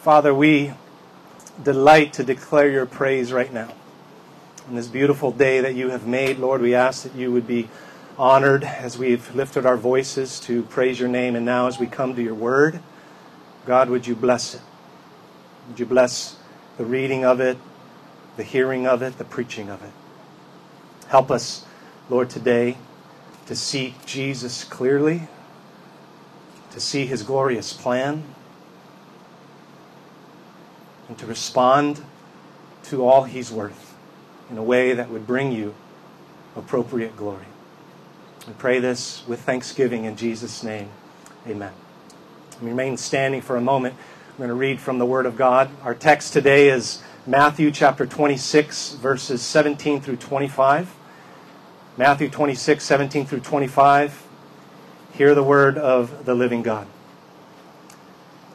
Father, we delight to declare your praise right now. On this beautiful day that you have made, Lord, we ask that you would be honored as we've lifted our voices to praise your name. And now as we come to your word, God, would you bless it? Would you bless the reading of it, the hearing of it, the preaching of it? Help us, Lord, today to see Jesus clearly, to see his glorious plan, and to respond to all he's worth in a way that would bring you appropriate glory. We pray this with thanksgiving in Jesus' name. Amen. We remain standing for a moment. I'm going to read from the Word of God. Our text today is Matthew chapter 26, verses 17 through 25. Matthew 26, 17 through 25. Hear the word of the living God.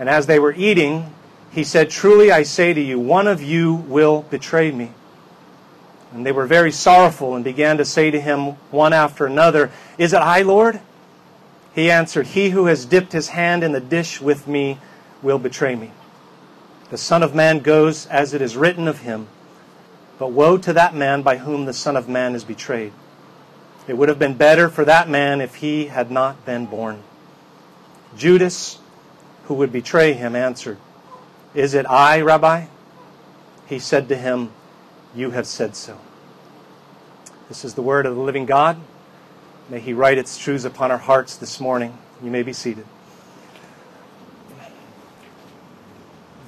And as they were eating, he said, 'Truly I say to you, one of you will betray me.' And they were very sorrowful and began to say to him one after another, 'Is it I, Lord?' He answered, 'He who has dipped his hand in the dish with me will betray me. The Son of Man goes as it is written of him, but woe to that man by whom the Son of Man is betrayed. It would have been better for that man if he had not been born.' Judas, who would betray him, answered, 'Is it I, Rabbi?' He said to him, 'You have said so.'" This is the word of the living God. May he write its truths upon our hearts this morning. You may be seated.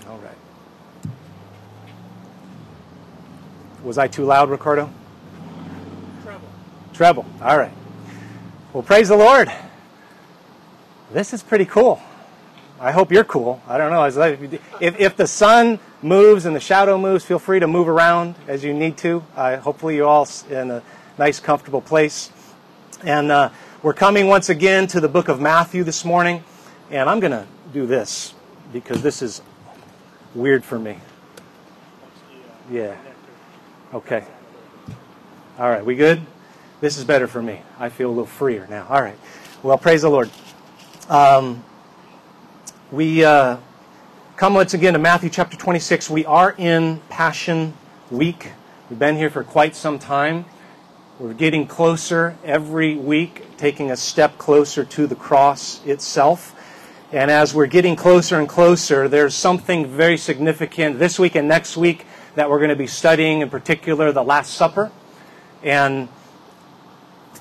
All right. Was I too loud, Ricardo? Treble. All right. Well, praise the Lord. This is pretty cool. I hope you're cool. I don't know. If the sun moves and the shadow moves, feel free to move around as you need to. Hopefully you're all in a nice, comfortable place. And we're coming once again to the book of Matthew this morning. And I'm going to do this because this is weird for me. Yeah. Okay. All right. We good? This is better for me. I feel a little freer now. All right. Well, praise the Lord. We come once again to Matthew chapter 26. We are in Passion Week. We've been here for quite some time. We're getting closer every week, taking a step closer to the cross itself. And as we're getting closer and closer, there's something very significant this week and next week that we're going to be studying, in particular, the Last Supper. And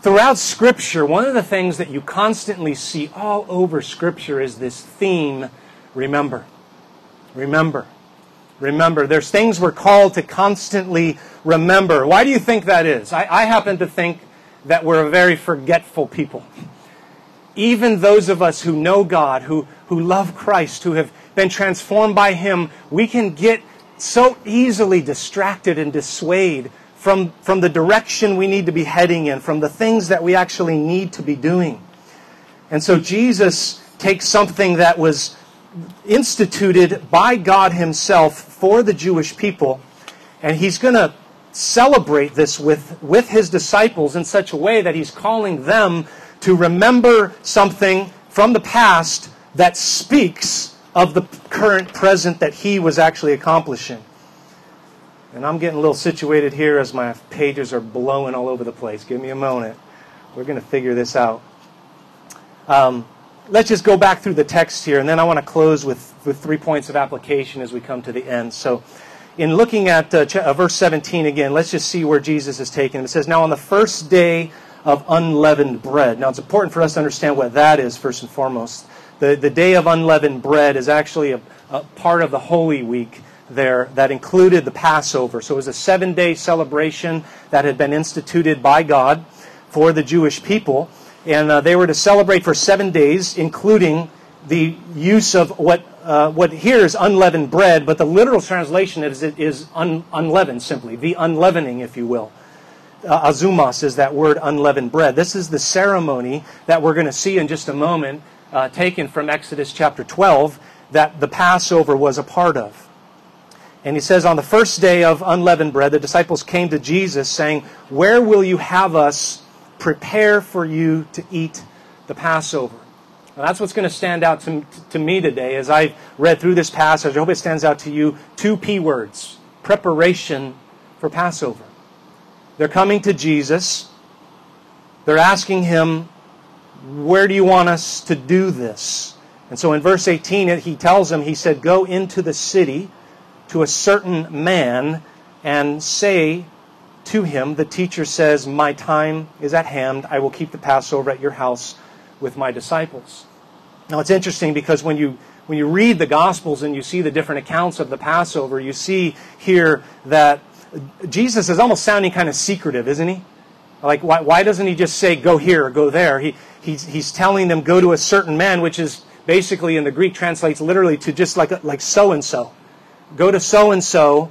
throughout Scripture, one of the things that you constantly see all over Scripture is this theme, remember. Remember. Remember. There's things we're called to constantly remember. Why do you think that is? I happen to think that we're a very forgetful people. Even those of us who know God, who love Christ, who have been transformed by Him, we can get so easily distracted and dissuaded from the direction we need to be heading in, from the things that we actually need to be doing. And so Jesus takes something that was instituted by God Himself for the Jewish people, and He's going to celebrate this with His disciples in such a way that He's calling them to remember something from the past that speaks of the current present that He was actually accomplishing. And I'm getting a little situated here as my pages are blowing all over the place. Give me a moment. We're going to figure this out. Let's just go back through the text here, and then I want to close with 3 points of application as we come to the end. So in looking at verse 17 again, let's just see where Jesus is taking him. It says, "Now on the first day of unleavened bread." Now it's important for us to understand what that is first and foremost. The day of unleavened bread is actually a part of the Holy Week there that included the Passover. So it was a 7-day celebration that had been instituted by God for the Jewish people. And they were to celebrate for 7 days, including the use of what what here is unleavened bread, but the literal translation is unleavened simply, the unleavening, if you will. Azumos is that word, unleavened bread. This is the ceremony that we're going to see in just a moment, taken from Exodus chapter 12, that the Passover was a part of. And he says, on the first day of unleavened bread, the disciples came to Jesus saying, "Where will you have us prepare for you to eat the Passover?" Now, that's what's going to stand out to me today as I've read through this passage. I hope it stands out to you. Two P words: preparation for Passover. They're coming to Jesus. They're asking him, "Where do you want us to do this?" And so in verse 18, he tells them, he said, "Go into the city to a certain man and say to him, the teacher says, my time is at hand. I will keep the Passover at your house with my disciples." Now it's interesting because when you read the Gospels and you see the different accounts of the Passover, you see here that Jesus is almost sounding kind of secretive, isn't he? Like, why doesn't he just say, go here or go there? He's telling them, go to a certain man, which is basically in the Greek translates literally to just like so-and-so. Go to so-and-so.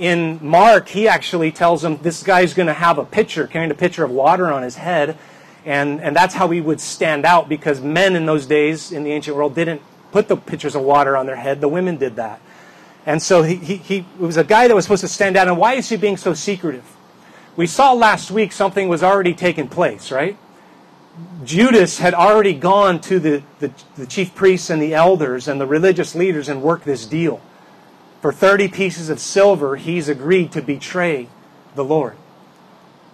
In Mark, he actually tells them this guy's going to have a pitcher, carrying a pitcher of water on his head. And that's how he would stand out, because men in those days in the ancient world didn't put the pitchers of water on their head. The women did that. And so he was a guy that was supposed to stand out. And why is he being so secretive? We saw last week something was already taking place, right? Judas had already gone to the chief priests and the elders and the religious leaders and worked this deal. For 30 pieces of silver, he's agreed to betray the Lord.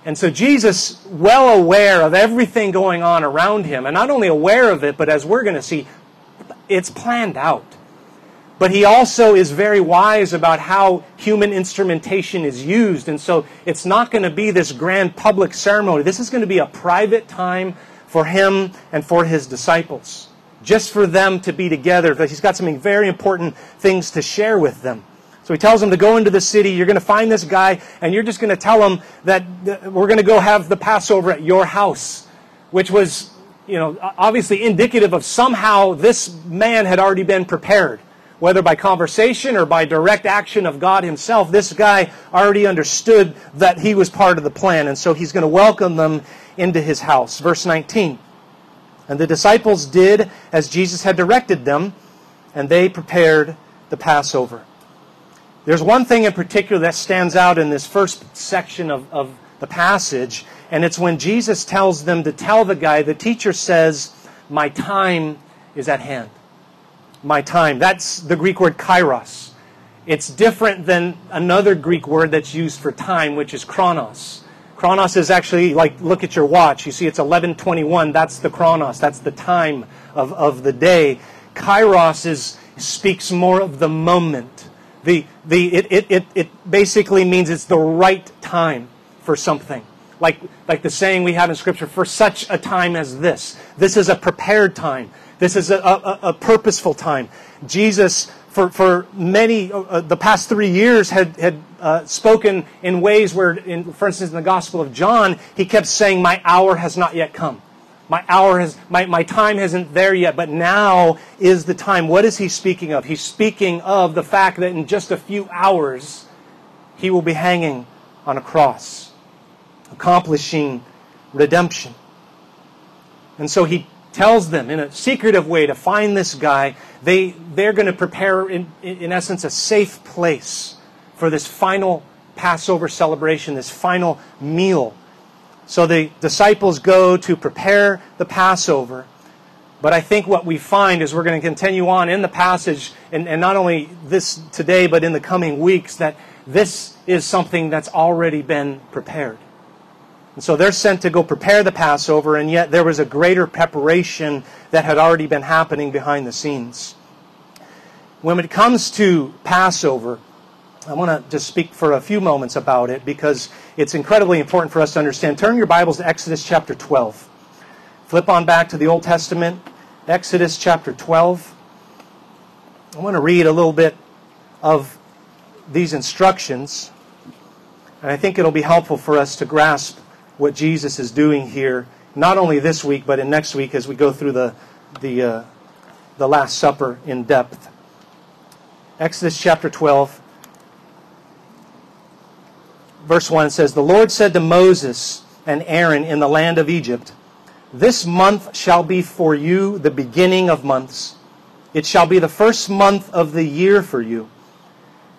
And so Jesus, well aware of everything going on around him, and not only aware of it, but as we're going to see, it's planned out. But he also is very wise about how human instrumentation is used. And so it's not going to be this grand public ceremony. This is going to be a private time for him and for his disciples, just for them to be together. He's got some very important things to share with them. So he tells them to go into the city. You're going to find this guy, and you're just going to tell him that we're going to go have the Passover at your house, which was, you know, obviously indicative of somehow this man had already been prepared, whether by conversation or by direct action of God himself. This guy already understood that he was part of the plan, and so he's going to welcome them into his house. Verse 19. And the disciples did as Jesus had directed them, and they prepared the Passover. There's one thing in particular that stands out in this first section of the passage, and it's when Jesus tells them to tell the guy, the teacher says, "My time is at hand." My time. That's the Greek word kairos. It's different than another Greek word that's used for time, which is chronos. Chronos is actually, like, look at your watch. You see it's 11:21. That's the chronos. That's the time of the day. Kairos speaks more of the moment. It basically means it's the right time for something. Like the saying we have in Scripture, for such a time as this. This is a prepared time. This is a purposeful time. Jesus, for many, the past 3 years, had spoken in ways where, for instance, in the Gospel of John, he kept saying, "My hour has not yet come. My time isn't there yet, but now is the time." What is he speaking of? He's speaking of the fact that in just a few hours, he will be hanging on a cross, accomplishing redemption. And so he tells them in a secretive way to find this guy. They're going to prepare, in essence, a safe place for this final Passover celebration, this final meal. So the disciples go to prepare the Passover. But I think what we find is we're going to continue on in the passage, and not only this today, but in the coming weeks, that this is something that's already been prepared. And so they're sent to go prepare the Passover, and yet there was a greater preparation that had already been happening behind the scenes. When it comes to Passover, I want to just speak for a few moments about it, because it's incredibly important for us to understand. Turn your Bibles to Exodus chapter 12. Flip on back to the Old Testament, Exodus chapter 12. I want to read a little bit of these instructions, and I think it'll be helpful for us to grasp what Jesus is doing here, not only this week, but in next week as we go through the the Last Supper in depth. Exodus chapter 12, verse 1 says, "The Lord said to Moses and Aaron in the land of Egypt, 'This month shall be for you the beginning of months. It shall be the first month of the year for you.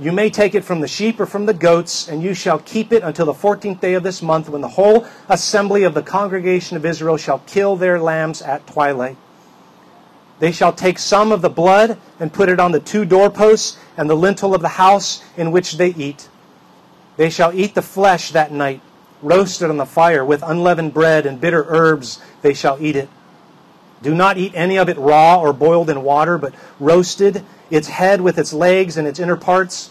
You may take it from the sheep or from the goats, and you shall keep it until the 14th day of this month, when the whole assembly of the congregation of Israel shall kill their lambs at twilight. They shall take some of the blood and put it on the two doorposts and the lintel of the house in which they eat. They shall eat the flesh that night, roasted on the fire, with unleavened bread and bitter herbs they shall eat it. Do not eat any of it raw or boiled in water, but roasted, its head with its legs and its inner parts,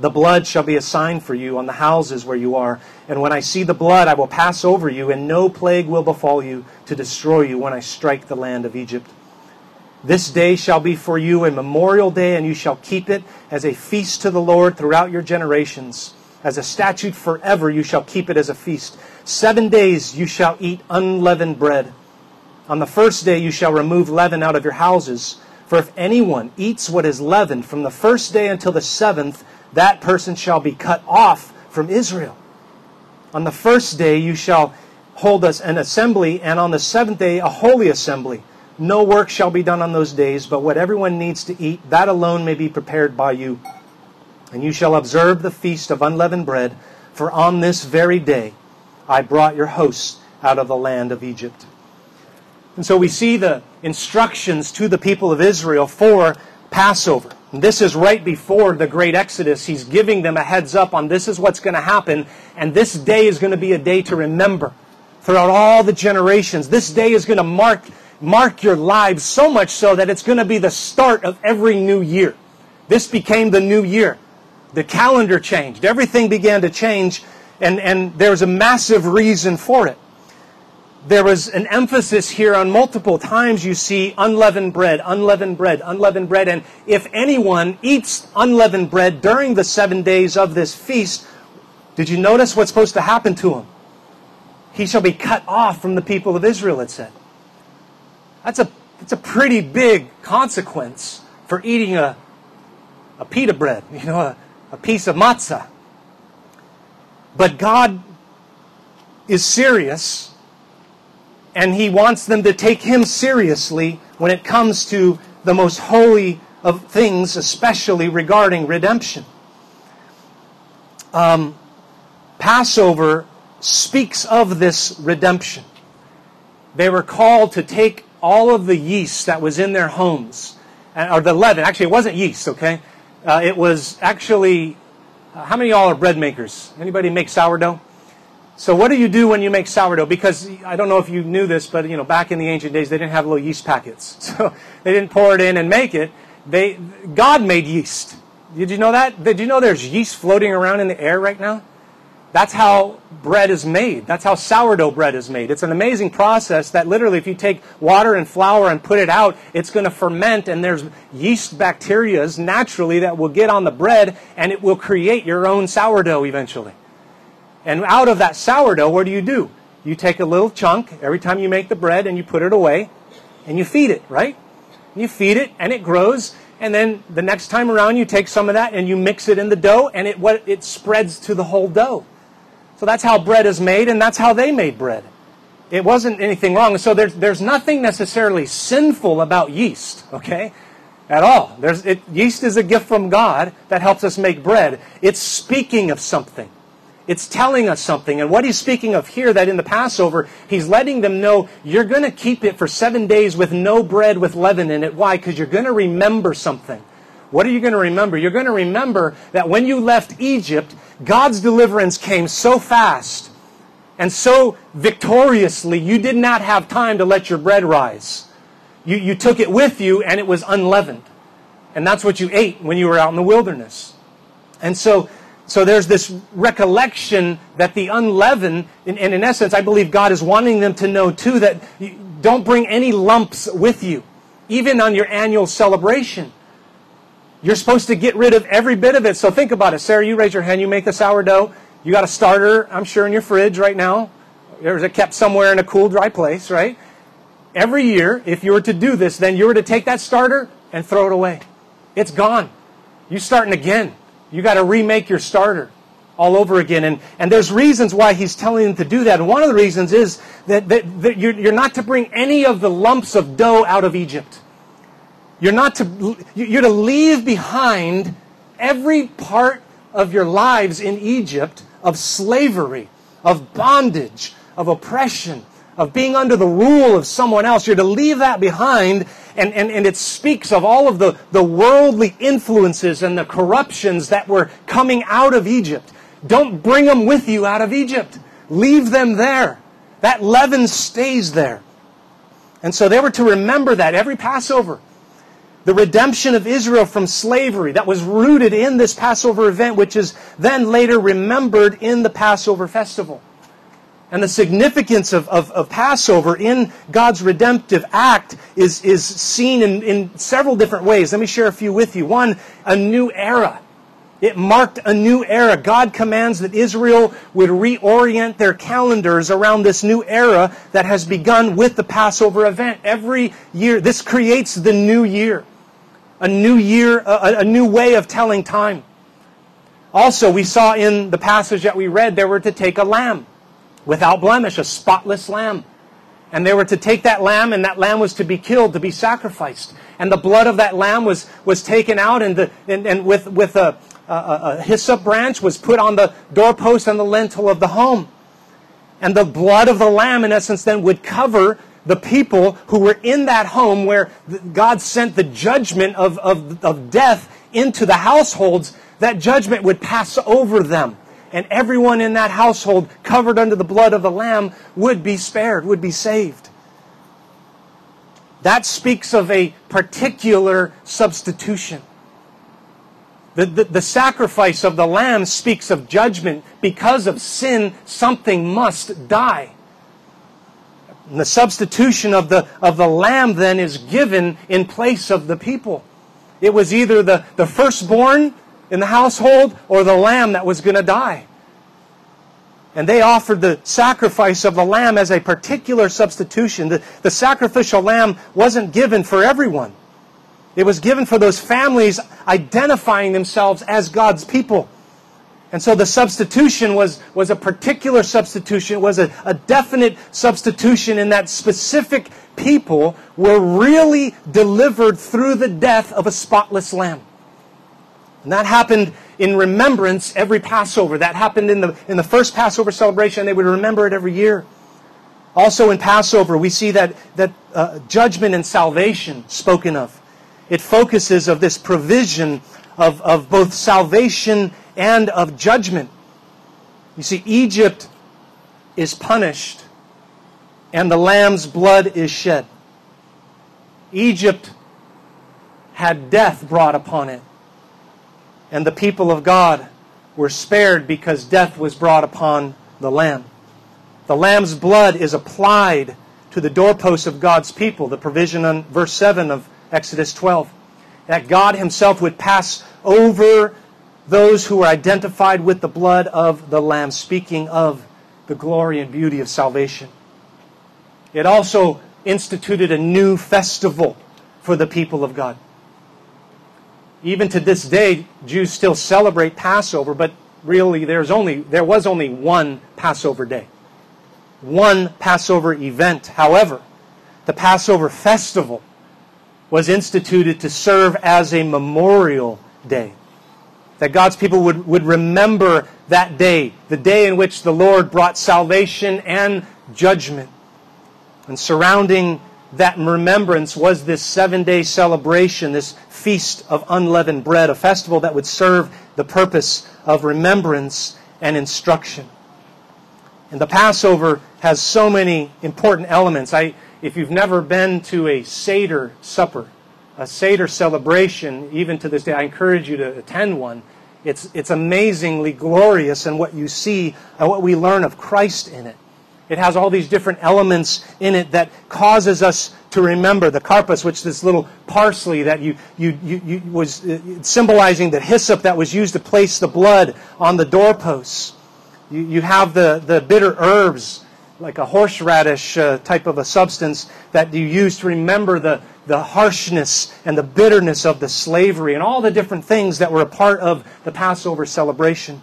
The blood shall be a sign for you on the houses where you are. And when I see the blood, I will pass over you, and no plague will befall you to destroy you when I strike the land of Egypt. This day shall be for you a memorial day, and you shall keep it as a feast to the Lord throughout your generations. As a statute forever you shall keep it as a feast. 7 days you shall eat unleavened bread. On the first day you shall remove leaven out of your houses. For if anyone eats what is leavened from the first day until the seventh, that person shall be cut off from Israel. On the first day you shall hold us an assembly, and on the seventh day a holy assembly. No work shall be done on those days, but what everyone needs to eat, that alone may be prepared by you. And you shall observe the feast of unleavened bread, for on this very day I brought your hosts out of the land of Egypt." And so we see the instructions to the people of Israel for Passover. And this is right before the great Exodus. He's giving them a heads up on this is what's going to happen, and this day is going to be a day to remember throughout all the generations. This day is going to mark your lives so much so that it's going to be the start of every new year. This became the new year. The calendar changed. Everything began to change, and there was a massive reason for it. There was an emphasis here on multiple times you see unleavened bread, unleavened bread, unleavened bread. And if anyone eats unleavened bread during the 7 days of this feast, did you notice what's supposed to happen to him? He shall be cut off from the people of Israel, it said. That's a pretty big consequence for eating a pita bread, you know, a piece of matzah. But God is serious, and He wants them to take Him seriously when it comes to the most holy of things, especially regarding redemption. Passover speaks of this redemption. They were called to take all of the yeast that was in their homes, or the leaven. Actually, it wasn't yeast, okay? It was actually, how many of y'all are bread makers? Anybody make sourdough? So what do you do when you make sourdough? Because I don't know if you knew this, but you know, back in the ancient days, they didn't have little yeast packets. So they didn't pour it in and make it. God made yeast. Did you know that? Did you know there's yeast floating around in the air right now? That's how bread is made. That's how sourdough bread is made. It's an amazing process that literally if you take water and flour and put it out, it's going to ferment, and there's yeast bacteria naturally that will get on the bread, and it will create your own sourdough eventually. And out of that sourdough, what do? You take a little chunk every time you make the bread, and you put it away, and you feed it, right? You feed it, and it grows, and then the next time around, you take some of that, and you mix it in the dough, and it spreads to the whole dough. So that's how bread is made, and that's how they made bread. It wasn't anything wrong. So there's nothing necessarily sinful about yeast, okay? at all. Yeast is a gift from God that helps us make bread. It's speaking of something. It's telling us something. And what he's speaking of here, that in the Passover, he's letting them know, you're going to keep it for 7 days with no bread with leaven in it. Why? Because you're going to remember something. What are you going to remember? You're going to remember that when you left Egypt, God's deliverance came so fast and so victoriously, you did not have time to let your bread rise. You took it with you, and it was unleavened. And that's what you ate when you were out in the wilderness. And so there's this recollection that the unleavened, and in essence, I believe God is wanting them to know too that don't bring any lumps with you, even on your annual celebration. You're supposed to get rid of every bit of it. So think about it. Sarah, you raise your hand. You make the sourdough. You got a starter, I'm sure, in your fridge right now. There's it kept somewhere in a cool, dry place, right? Every year, if you were to do this, then you were to take that starter and throw it away. It's gone. You're starting again. You got to remake your starter all over again. And there's reasons why he's telling them to do that. And one of the reasons is that you're not to bring any of the lumps of dough out of Egypt. You're to leave behind every part of your lives in Egypt of slavery, of bondage, of oppression, of being under the rule of someone else. You're to leave that behind. And it speaks of all of the worldly influences and the corruptions that were coming out of Egypt. Don't bring them with you out of Egypt. Leave them there. That leaven stays there. And so they were to remember that every Passover. The redemption of Israel from slavery that was rooted in this Passover event, which is then later remembered in the Passover festival. And the significance of Passover in God's redemptive act is seen in several different ways. Let me share a few with you. One, a new era. It marked a new era. God commands that Israel would reorient their calendars around this new era that has begun with the Passover event. Every year, this creates the new year. A new year, a new way of telling time. Also, we saw in the passage that we read, they were to take a lamb. Without blemish, a spotless lamb. And they were to take that lamb, and that lamb was to be killed, to be sacrificed. And the blood of that lamb was taken out, and with a hyssop branch was put on the doorpost and the lintel of the home. And the blood of the lamb, in essence, then would cover the people who were in that home where God sent the judgment of death into the households. That judgment would pass over them. And everyone in that household covered under the blood of the Lamb would be spared, would be saved. That speaks of a particular substitution. The sacrifice of the Lamb speaks of judgment. Because of sin, something must die. And the substitution of the Lamb then is given in place of the people. It was either the firstborn in the household, or the lamb that was going to die. And they offered the sacrifice of the lamb as a particular substitution. The sacrificial lamb wasn't given for everyone. It was given for those families identifying themselves as God's people. And so the substitution was a particular substitution. It was a definite substitution in that specific people were really delivered through the death of a spotless lamb. And that happened in remembrance every Passover. That happened in the first Passover celebration. They would remember it every year. Also in Passover, we see that judgment and salvation spoken of. It focuses of this provision of both salvation and of judgment. You see, Egypt is punished, and the lamb's blood is shed. Egypt had death brought upon it. And the people of God were spared because death was brought upon the Lamb. The Lamb's blood is applied to the doorposts of God's people. The provision on verse 7 of Exodus 12. That God Himself would pass over those who were identified with the blood of the Lamb. Speaking of the glory and beauty of salvation. It also instituted a new festival for the people of God. Even to this day, Jews still celebrate Passover, but really there was only one Passover day. One Passover event. However, the Passover festival was instituted to serve as a memorial day. That God's people would remember that day, the day in which the Lord brought salvation and judgment. And surrounding that remembrance was this 7-day celebration, this feast of unleavened bread, a festival that would serve the purpose of remembrance and instruction. And the Passover has so many important elements. If you've never been to a Seder supper, a Seder celebration, even to this day, I encourage you to attend one. It's amazingly glorious in what you see and what we learn of Christ in it. It has all these different elements in it that causes us to remember. The carpus, which this little parsley that you was symbolizing the hyssop that was used to place the blood on the doorposts. You have the bitter herbs, like a horseradish type of a substance that you use to remember the harshness and the bitterness of the slavery and all the different things that were a part of the Passover celebration.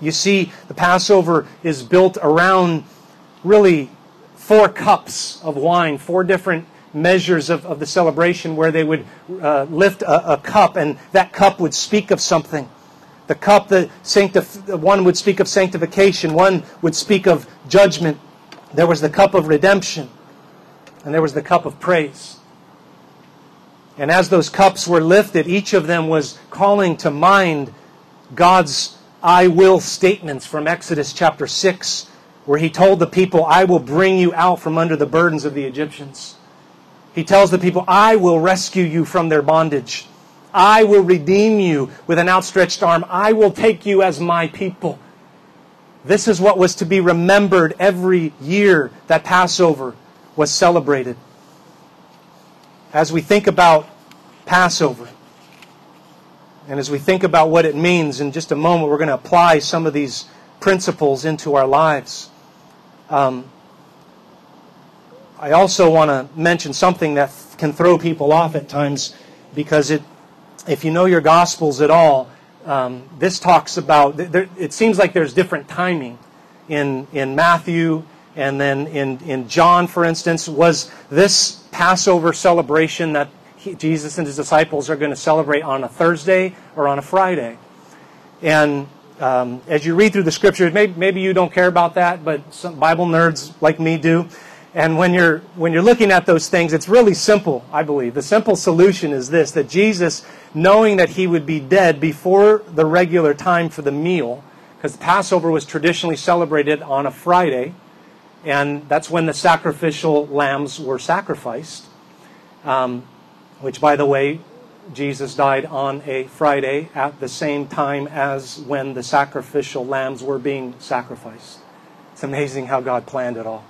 You see, the Passover is built around really 4 cups of wine, 4 different measures of the celebration where they would lift a cup, and that cup would speak of something. The cup, one would speak of sanctification, one would speak of judgment. There was the cup of redemption, and there was the cup of praise. And as those cups were lifted, each of them was calling to mind God's I will statements from Exodus chapter 6, where He told the people, I will bring you out from under the burdens of the Egyptians. He tells the people, I will rescue you from their bondage. I will redeem you with an outstretched arm. I will take you as my people. This is what was to be remembered every year that Passover was celebrated. As we think about Passover, and as we think about what it means, in just a moment we're going to apply some of these principles into our lives. I also want to mention something that can throw people off at times, because if you know your Gospels at all, this talks about, it seems like there's different timing in Matthew and then in John, for instance, was this Passover celebration that Jesus and His disciples are going to celebrate on a Thursday or on a Friday. And as you read through the Scriptures, maybe you don't care about that, but some Bible nerds like me do. And when you're looking at those things, it's really simple, I believe. The simple solution is this, that Jesus, knowing that He would be dead before the regular time for the meal, because Passover was traditionally celebrated on a Friday, and that's when the sacrificial lambs were sacrificed, which, by the way, Jesus died on a Friday at the same time as when the sacrificial lambs were being sacrificed. It's amazing how God planned it all.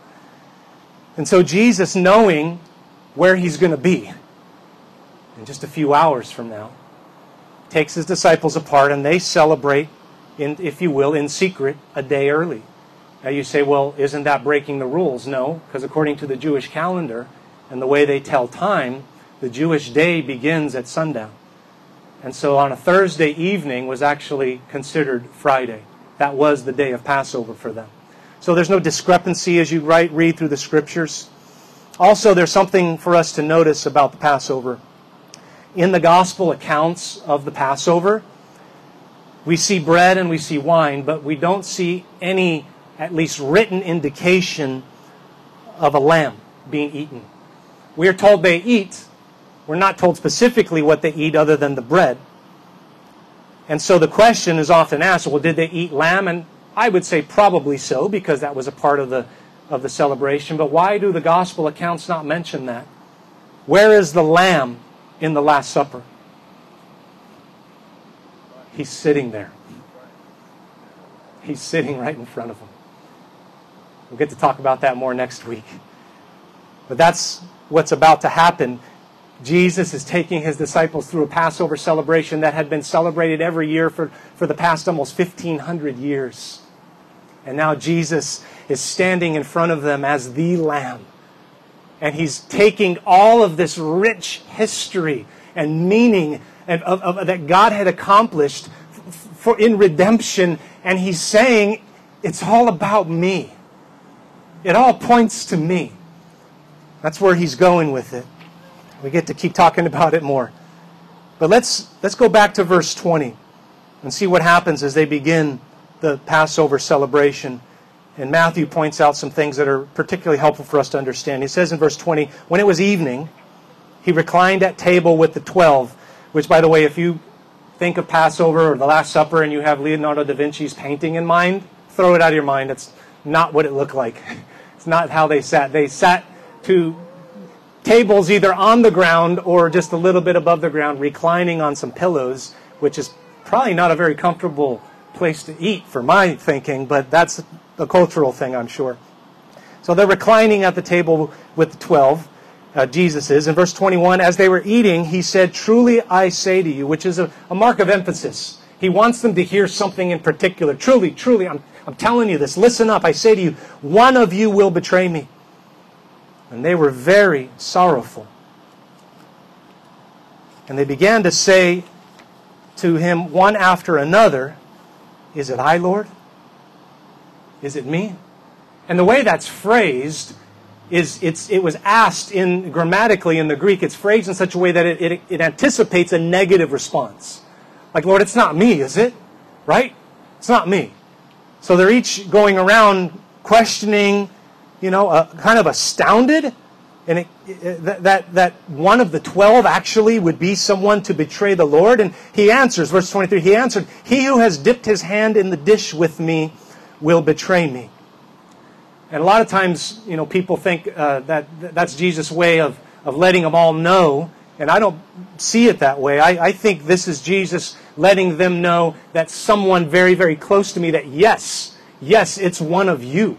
And so Jesus, knowing where He's going to be in just a few hours from now, takes His disciples apart, and they celebrate, if you will, in secret, a day early. Now you say, well, isn't that breaking the rules? No, because according to the Jewish calendar and the way they tell time, the Jewish day begins at sundown. And so on a Thursday evening was actually considered Friday. That was the day of Passover for them. So there's no discrepancy as you read through the Scriptures. Also, there's something for us to notice about the Passover. In the Gospel accounts of the Passover, we see bread and we see wine, but we don't see any, at least written, indication of a lamb being eaten. We are told they eat. We're not told specifically what they eat other than the bread. And so the question is often asked, well, did they eat lamb? And I would say probably so, because that was a part of the celebration. But why do the Gospel accounts not mention that? Where is the Lamb in the Last Supper? He's sitting there. He's sitting right in front of them. We'll get to talk about that more next week. But that's what's about to happen. Jesus is taking His disciples through a Passover celebration that had been celebrated every year for the past almost 1,500 years. And now Jesus is standing in front of them as the Lamb. And He's taking all of this rich history and meaning that God had accomplished in redemption, and He's saying, it's all about me. It all points to me. That's where He's going with it. We get to keep talking about it more. But let's go back to verse 20 and see what happens as they begin the Passover celebration. And Matthew points out some things that are particularly helpful for us to understand. He says in verse 20, when it was evening, he reclined at table with the 12, which, by the way, if you think of Passover or the Last Supper and you have Leonardo da Vinci's painting in mind, throw it out of your mind. That's not what it looked like. It's not how they sat. They sat to tables either on the ground or just a little bit above the ground, reclining on some pillows, which is probably not a very comfortable place to eat for my thinking, but that's a cultural thing, I'm sure. So they're reclining at the table with the 12, Jesus is. In verse 21, as they were eating, he said, truly I say to you, which is a mark of emphasis. He wants them to hear something in particular. Truly, truly, I'm telling you this. Listen up, I say to you, one of you will betray me. And they were very sorrowful. And they began to say to him one after another, is it I, Lord? Is it me? And the way that's phrased is it was asked in grammatically in the Greek. It's phrased in such a way that it anticipates a negative response. Like, Lord, it's not me, is it? Right? It's not me. So they're each going around questioning, you know, kind of astounded. And that one of the 12 actually would be someone to betray the Lord. And he answers, verse 23, he answered, he who has dipped his hand in the dish with me will betray me. And a lot of times, you know, people think that's Jesus' way of letting them all know. And I don't see it that way. I think this is Jesus letting them know that someone very, very close to me, that yes, it's one of you.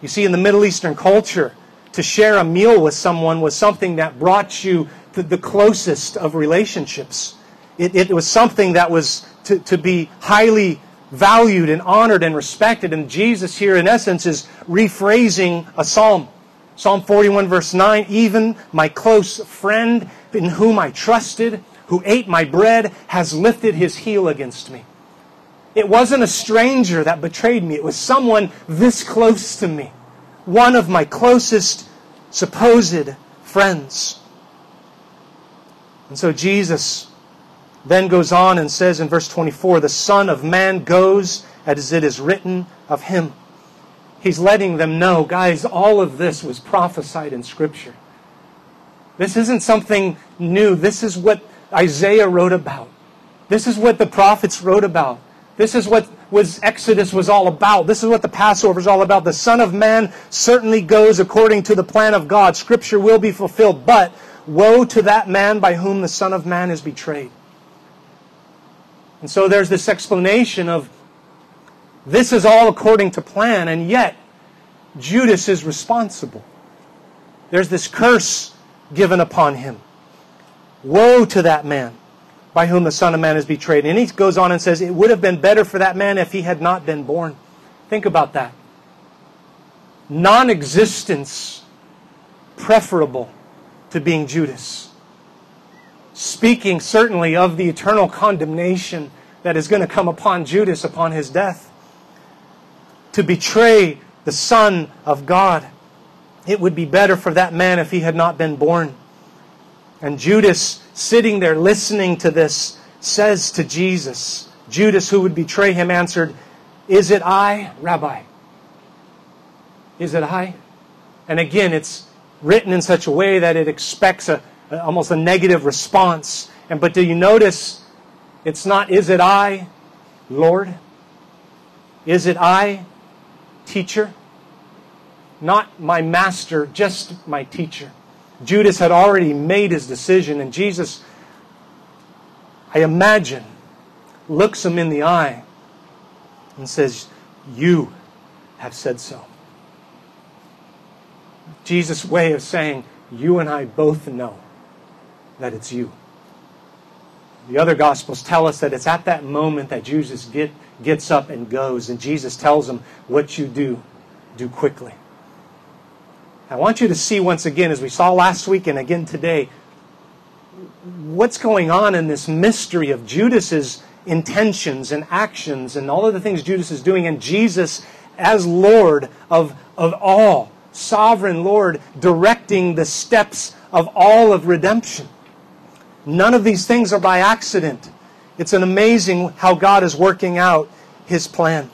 You see, in the Middle Eastern culture, to share a meal with someone was something that brought you to the closest of relationships. It was something that was to be highly valued and honored and respected. And Jesus here, in essence, is rephrasing a psalm. Psalm 41, verse 9, even my close friend in whom I trusted, who ate my bread, has lifted his heel against me. It wasn't a stranger that betrayed me. It was someone this close to me. One of my closest supposed friends. And so Jesus then goes on and says in verse 24, the Son of Man goes as it is written of him. He's letting them know, guys, all of this was prophesied in Scripture. This isn't something new. This is what Isaiah wrote about. This is what the prophets wrote about. This is what Exodus was all about. This is what the Passover is all about. The Son of Man certainly goes according to the plan of God. Scripture will be fulfilled, but woe to that man by whom the Son of Man is betrayed. And so there's this explanation of this is all according to plan, and yet Judas is responsible. There's this curse given upon him. Woe to that man by whom the Son of Man is betrayed. And he goes on and says, it would have been better for that man if he had not been born. Think about that. Non-existence preferable to being Judas. Speaking certainly of the eternal condemnation that is going to come upon Judas upon his death. To betray the Son of God. It would be better for that man if he had not been born. And Judas, sitting there listening to this, says to Jesus, Judas, who would betray him, answered, is it I, Rabbi? Is it I? And again, it's written in such a way that it expects almost a negative response. But do you notice, it's not, is it I, Lord? Is it I, teacher? Not my master, just my teacher. Judas had already made his decision, and Jesus, I imagine, looks him in the eye and says, you have said so. Jesus' way of saying, you and I both know that it's you. The other Gospels tell us that it's at that moment that Jesus gets up and goes, and Jesus tells him, what you do, do quickly. I want you to see once again, as we saw last week and again today, what's going on in this mystery of Judas's intentions and actions and all of the things Judas is doing, and Jesus as Lord of all, sovereign Lord, directing the steps of all of redemption. None of these things are by accident. It's an amazing how God is working out His plan.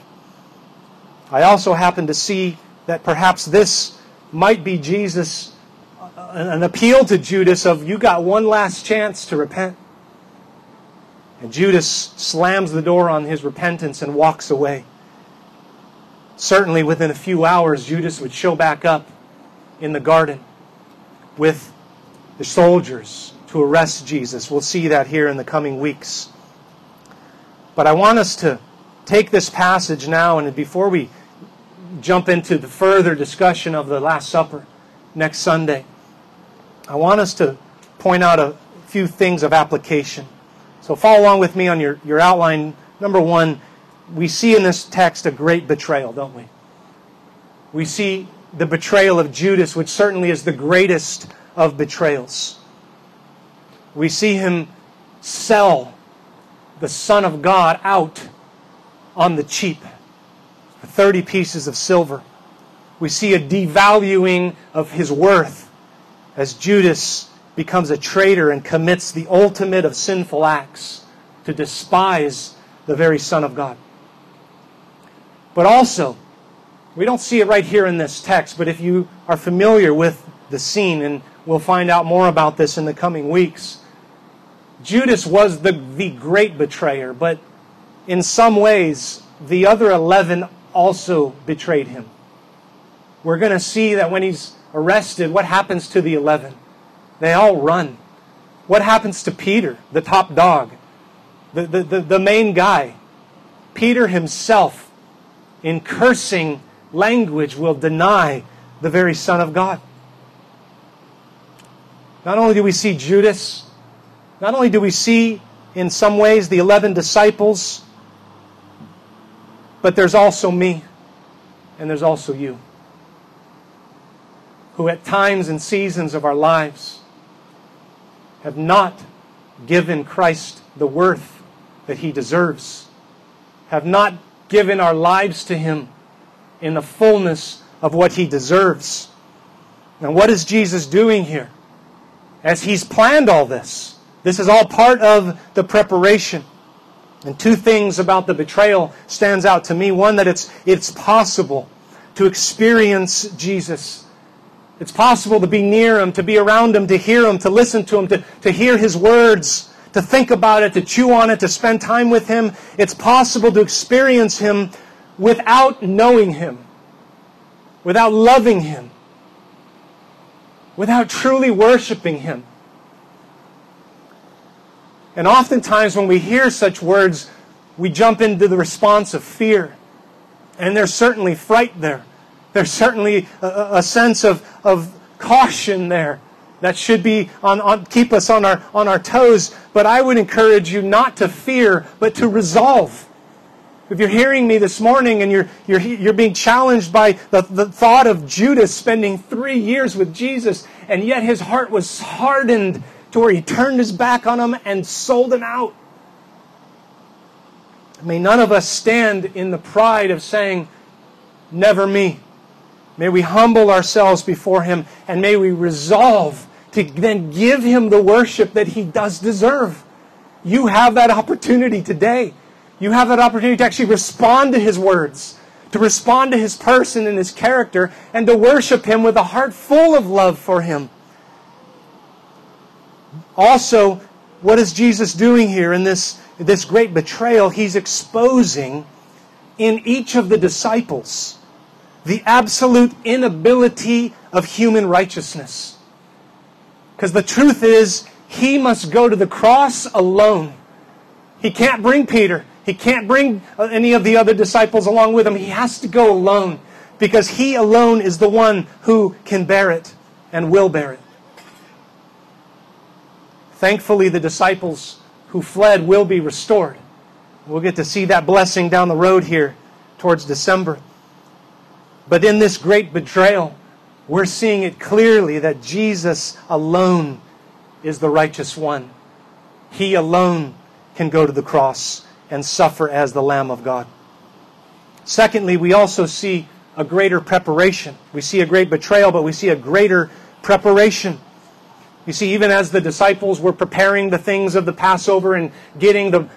I also happen to see that perhaps this might be Jesus, an appeal to Judas of, you got one last chance to repent. And Judas slams the door on his repentance and walks away. Certainly within a few hours, Judas would show back up in the garden with the soldiers to arrest Jesus. We'll see that here in the coming weeks. But I want us to take this passage now, and before we jump into the further discussion of the Last Supper next Sunday, I want us to point out a few things of application. So follow along with me on your outline. Number one, we see in this text a great betrayal, don't we? We see the betrayal of Judas, which certainly is the greatest of betrayals. We see him sell the Son of God out on the cheap for 30 pieces of silver. We see a devaluing of his worth as Judas becomes a traitor and commits the ultimate of sinful acts to despise the very Son of God. But also, we don't see it right here in this text, but if you are familiar with the scene, and we'll find out more about this in the coming weeks, Judas was the great betrayer, but in some ways, the other 11 also betrayed him. We're going to see that when he's arrested, what happens to the 11? They all run. What happens to Peter, the top dog, the main guy? Peter himself, in cursing language, will deny the very Son of God. Not only do we see Judas, not only do we see, in some ways, the 11 disciples, but there's also me, and there's also you, who at times and seasons of our lives have not given Christ the worth that He deserves, have not given our lives to Him in the fullness of what He deserves. Now, what is Jesus doing here? As He's planned all this, this is all part of the preparation. And two things about the betrayal stands out to me. One, that it's possible to experience Jesus. It's possible to be near Him, to be around Him, to hear Him, to listen to Him, to hear His words, to think about it, to chew on it, to spend time with Him. It's possible to experience Him without knowing Him, without loving Him, without truly worshiping Him. And oftentimes when we hear such words, we jump into the response of fear. And there's certainly fright there. There's certainly a sense of caution there that should be keep us on our toes. But I would encourage you not to fear, but to resolve. If you're hearing me this morning and you're being challenged by the thought of Judas spending 3 years with Jesus, and yet his heart was hardened to where he turned his back on Him and sold Him out. May none of us stand in the pride of saying, "Never me." May we humble ourselves before Him, and may we resolve to then give Him the worship that He does deserve. You have that opportunity today. You have that opportunity to actually respond to His words, to respond to His person and His character, and to worship Him with a heart full of love for Him. Also, what is Jesus doing here in this great betrayal? He's exposing in each of the disciples the absolute inability of human righteousness. Because the truth is, He must go to the cross alone. He can't bring Peter. He can't bring any of the other disciples along with Him. He has to go alone, because He alone is the one who can bear it and will bear it. Thankfully, the disciples who fled will be restored. We'll get to see that blessing down the road here towards December. But in this great betrayal, we're seeing it clearly that Jesus alone is the righteous one. He alone can go to the cross and suffer as the Lamb of God. Secondly, we also see a greater preparation. We see a great betrayal, but we see a greater preparation. You see, even as the disciples were preparing the things of the Passover and getting the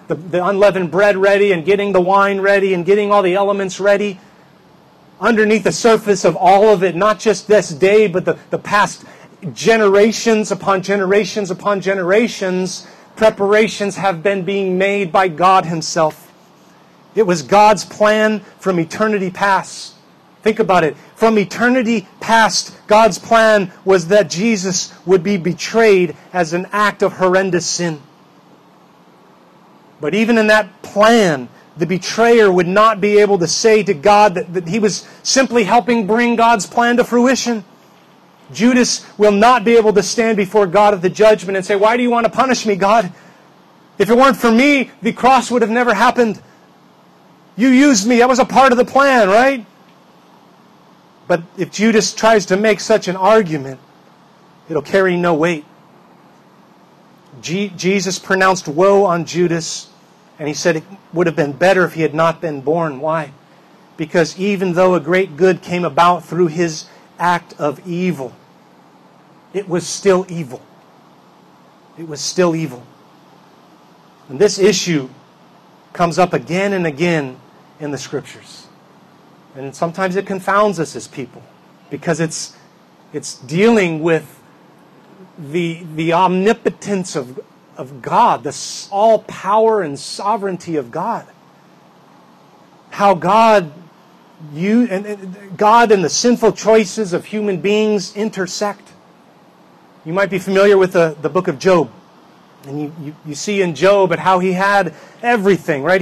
unleavened bread ready and getting the wine ready and getting all the elements ready, underneath the surface of all of it, not just this day, but the past generations upon generations upon generations, preparations have been being made by God Himself. It was God's plan from eternity past. Think about it. From eternity past, God's plan was that Jesus would be betrayed as an act of horrendous sin. But even in that plan, the betrayer would not be able to say to God that he was simply helping bring God's plan to fruition. Judas will not be able to stand before God at the judgment and say, "Why do you want to punish me, God? If it weren't for me, the cross would have never happened. You used me. That was a part of the plan, right?" But if Judas tries to make such an argument, it'll carry no weight. Jesus pronounced woe on Judas, and He said it would have been better if he had not been born. Why? Because even though a great good came about through his act of evil, it was still evil. It was still evil. And this issue comes up again and again in the Scriptures. And sometimes it confounds us as people because it's dealing with the omnipotence of God, the all power and sovereignty of God. How God and the sinful choices of human beings intersect. You might be familiar with the book of Job. And you see in Job at how he had everything, right?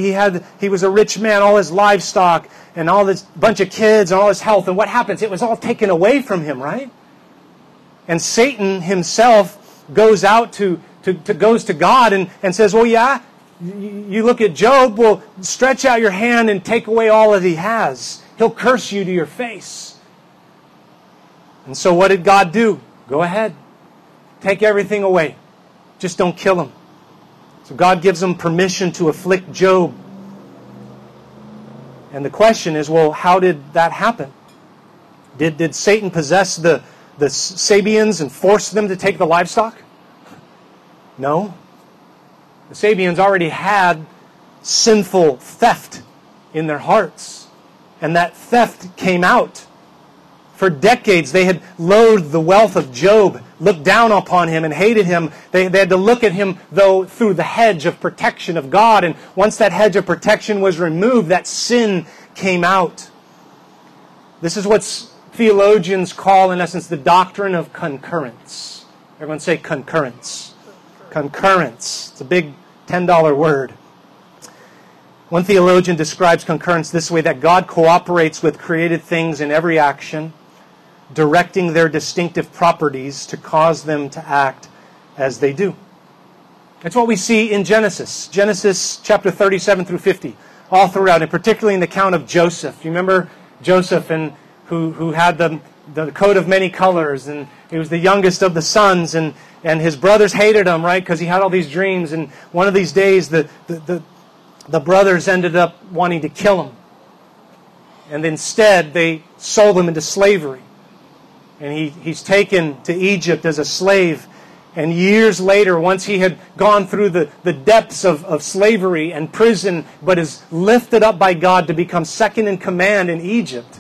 He was a rich man, all his livestock, and all this bunch of kids, and all his health. And what happens? It was all taken away from him, right? And Satan himself goes out goes to God and says, "Well, yeah, you look at Job, well, stretch out your hand and take away all that he has. He'll curse you to your face." And so what did God do? "Go ahead. Take everything away. Just don't kill him." So God gives him permission to afflict Job. And the question is, well, how did that happen? Did Satan possess the Sabians and force them to take the livestock? No. The Sabians already had sinful theft in their hearts. And that theft came out. For decades, they had loathed the wealth of Job, looked down upon him and hated him. They had to look at him, though, through the hedge of protection of God. And once that hedge of protection was removed, that sin came out. This is what theologians call, in essence, the doctrine of concurrence. Everyone say concurrence. Concurrence. It's a big $10 word. One theologian describes concurrence this way, that God cooperates with created things in every action, directing their distinctive properties to cause them to act as they do. That's what we see in Genesis. Genesis chapter 37 through 50, all throughout, and particularly in the account of Joseph. You remember Joseph, and who had the coat of many colors, and he was the youngest of the sons, and his brothers hated him, right, because he had all these dreams, and one of these days the brothers ended up wanting to kill him. And instead, they sold him into slavery. And he's taken to Egypt as a slave. And years later, once he had gone through the depths of slavery and prison, but is lifted up by God to become second in command in Egypt,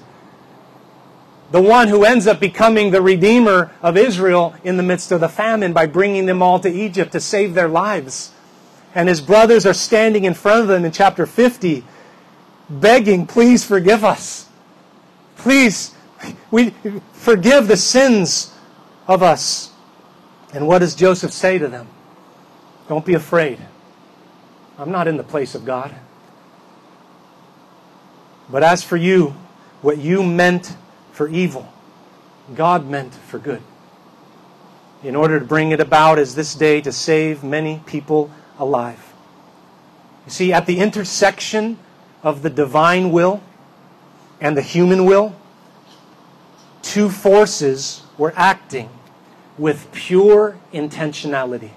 the one who ends up becoming the Redeemer of Israel in the midst of the famine by bringing them all to Egypt to save their lives. And his brothers are standing in front of them in chapter 50, begging, "Please forgive us. Please, we forgive the sins of us." And what does Joseph say to them? "Don't be afraid. I'm not in the place of God. But as for you, what you meant for evil, God meant for good, in order to bring it about as this day to save many people alive." You see, at the intersection of the divine will and the human will, two forces were acting with pure intentionality.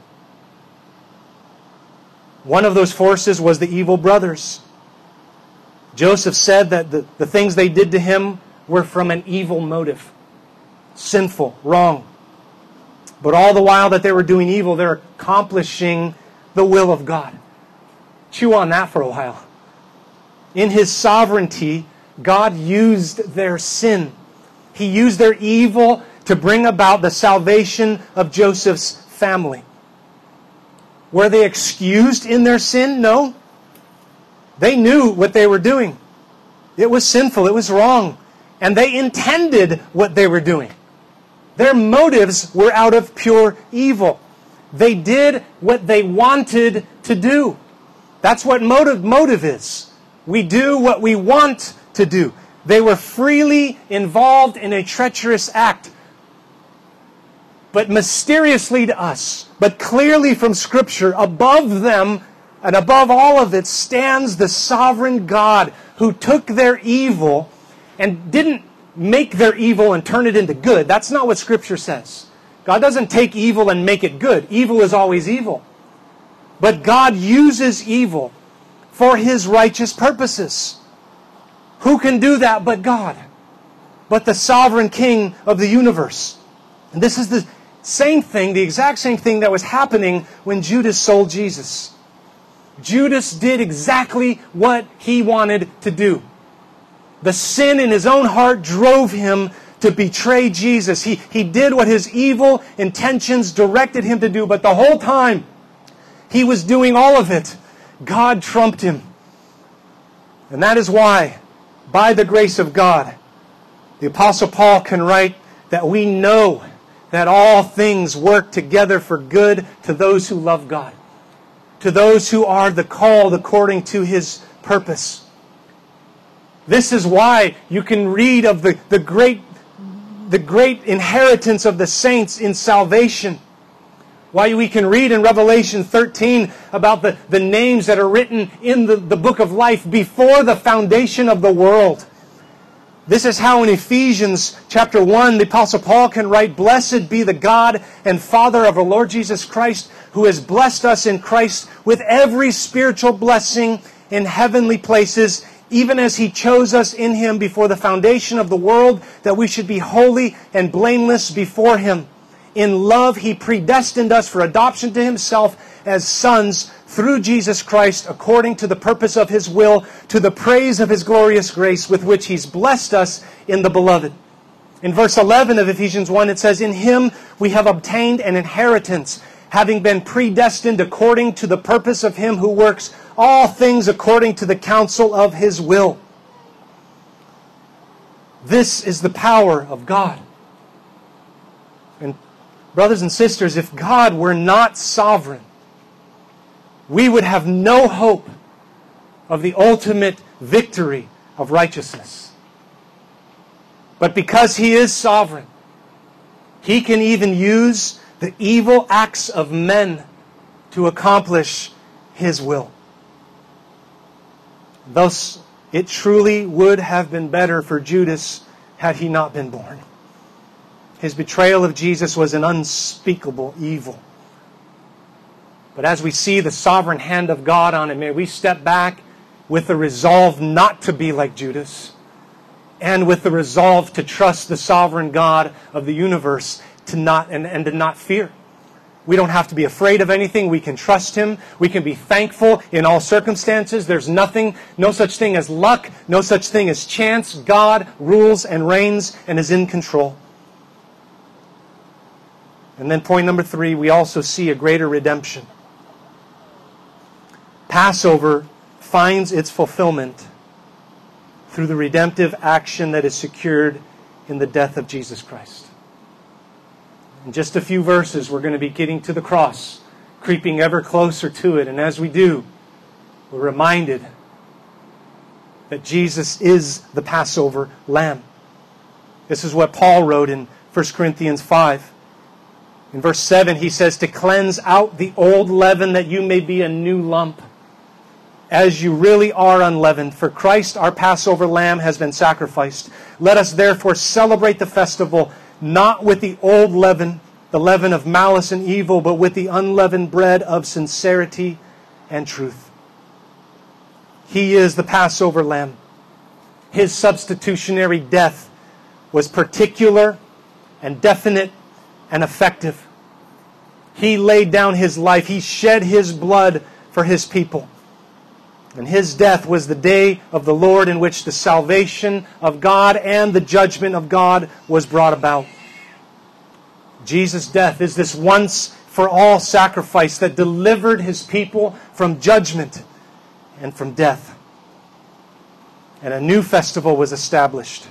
One of those forces was the evil brothers. Joseph said that the things they did to him were from an evil motive, sinful, wrong. But all the while that they were doing evil, they're accomplishing the will of God. Chew on that for a while. In His sovereignty, God used their sin. He used their evil to bring about the salvation of Joseph's family. Were they excused in their sin? No. They knew what they were doing. It was sinful. It was wrong. And they intended what they were doing. Their motives were out of pure evil. They did what they wanted to do. That's what motive is. We do what we want to do. They were freely involved in a treacherous act. But mysteriously to us, but clearly from Scripture, above them and above all of it stands the sovereign God who took their evil and didn't make their evil and turn it into good. That's not what Scripture says. God doesn't take evil and make it good. Evil is always evil. But God uses evil for His righteous purposes. Who can do that but God? But the sovereign King of the universe. And this is the same thing, the exact same thing that was happening when Judas sold Jesus. Judas did exactly what he wanted to do. The sin in his own heart drove him to betray Jesus. He did what his evil intentions directed him to do, but the whole time he was doing all of it, God trumped him. And that is why, by the grace of God, the Apostle Paul can write that we know that all things work together for good to those who love God, to those who are the called according to His purpose. This is why you can read of the great inheritance of the saints in salvation. Why we can read in Revelation 13 about the names that are written in the book of life before the foundation of the world. This is how in Ephesians chapter 1, the Apostle Paul can write, "Blessed be the God and Father of our Lord Jesus Christ, who has blessed us in Christ with every spiritual blessing in heavenly places, even as He chose us in Him before the foundation of the world, that we should be holy and blameless before Him. In love He predestined us for adoption to Himself as sons through Jesus Christ, according to the purpose of His will, to the praise of His glorious grace, with which He's blessed us in the Beloved." In verse 11 of Ephesians 1, it says, "In Him we have obtained an inheritance, having been predestined according to the purpose of Him who works all things according to the counsel of His will." This is the power of God. And brothers and sisters, if God were not sovereign, we would have no hope of the ultimate victory of righteousness. But because He is sovereign, He can even use the evil acts of men to accomplish His will. Thus, it truly would have been better for Judas had he not been born. His betrayal of Jesus was an unspeakable evil. But as we see the sovereign hand of God on it, may we step back with the resolve not to be like Judas, and with the resolve to trust the sovereign God of the universe to not fear. We don't have to be afraid of anything. We can trust Him. We can be thankful in all circumstances. There's no such thing as luck, no such thing as chance. God rules and reigns and is in control. And then point number 3, we also see a greater redemption. Passover finds its fulfillment through the redemptive action that is secured in the death of Jesus Christ. In just a few verses, we're going to be getting to the cross, creeping ever closer to it. And as we do, we're reminded that Jesus is the Passover Lamb. This is what Paul wrote in 1 Corinthians 5. In verse 7, he says, "To cleanse out the old leaven, that you may be a new lump, as you really are unleavened. For Christ, our Passover Lamb, has been sacrificed. Let us therefore celebrate the festival, not with the old leaven, the leaven of malice and evil, but with the unleavened bread of sincerity and truth." He is the Passover Lamb. His substitutionary death was particular and definite and effective. He laid down His life. He shed His blood for His people. And His death was the day of the Lord in which the salvation of God and the judgment of God was brought about. Jesus' death is this once-for-all sacrifice that delivered His people from judgment and from death. And a new festival was established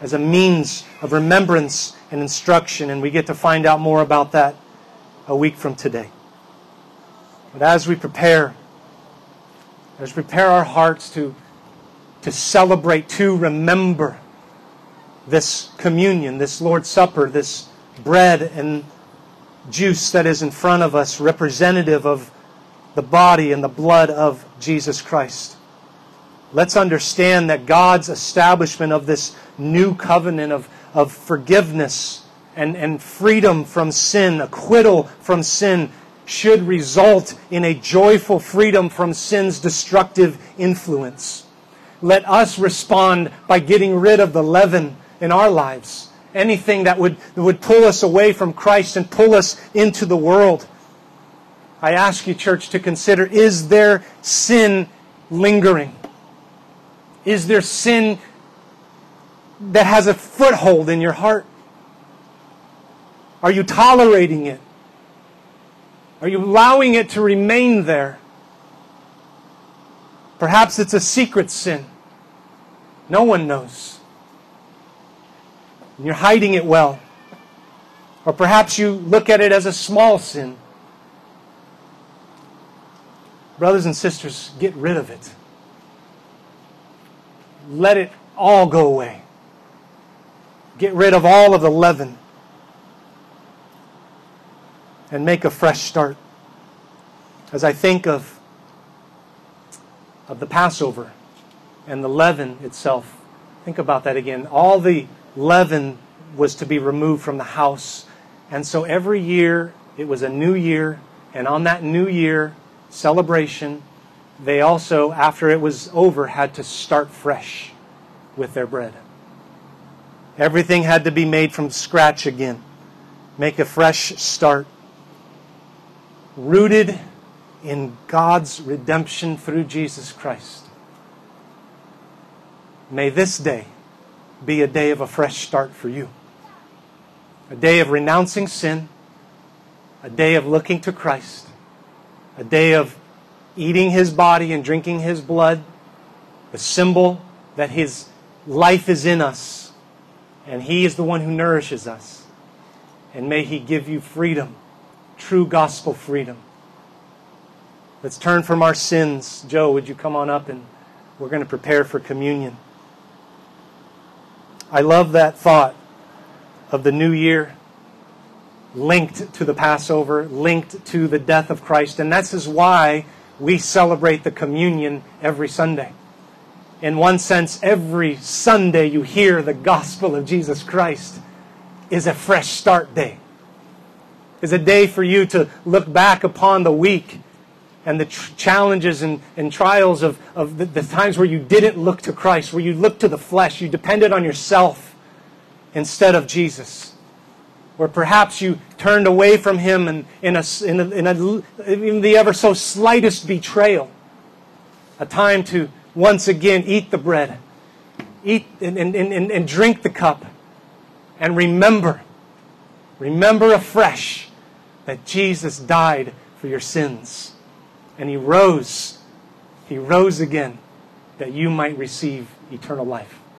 as a means of remembrance and instruction. And we get to find out more about that a week from today. But as we prepare, our hearts to celebrate, to remember this communion, this Lord's Supper, this bread and juice that is in front of us, representative of the body and the blood of Jesus Christ. Let's understand that God's establishment of this new covenant of forgiveness and freedom from sin, acquittal from sin, should result in a joyful freedom from sin's destructive influence. Let us respond by getting rid of the leaven in our lives. Anything that would pull us away from Christ and pull us into the world. I ask you, church, to consider, is there sin lingering? Is there sin that has a foothold in your heart? Are you tolerating it? Are you allowing it to remain there? Perhaps it's a secret sin. No one knows. And you're hiding it well. Or perhaps you look at it as a small sin. Brothers and sisters, get rid of it. Let it all go away. Get rid of all of the leaven. And make a fresh start. As I think of the Passover and the leaven itself, think about that again. All the leaven was to be removed from the house. And so every year, it was a new year. And on that new year celebration, they also, after it was over, had to start fresh with their bread. Everything had to be made from scratch again. Make a fresh start. Rooted in God's redemption through Jesus Christ. May this day be a day of a fresh start for you. A day of renouncing sin. A day of looking to Christ. A day of eating His body and drinking His blood. The symbol that His life is in us. And He is the one who nourishes us. And may He give you freedom. True gospel freedom. Let's turn from our sins. Joe, would you come on up, and we're going to prepare for communion. I love that thought of the new year linked to the Passover, linked to the death of Christ. And this is why we celebrate the communion every Sunday. In one sense, every Sunday you hear the gospel of Jesus Christ is a fresh start day. Is a day for you to look back upon the week and the challenges and trials of the times where you didn't look to Christ, where you looked to the flesh, you depended on yourself instead of Jesus. Or perhaps you turned away from Him in the ever so slightest betrayal. A time to once again eat the bread, eat and drink the cup, and remember. Remember afresh that Jesus died for your sins. And He rose. He rose again that you might receive eternal life.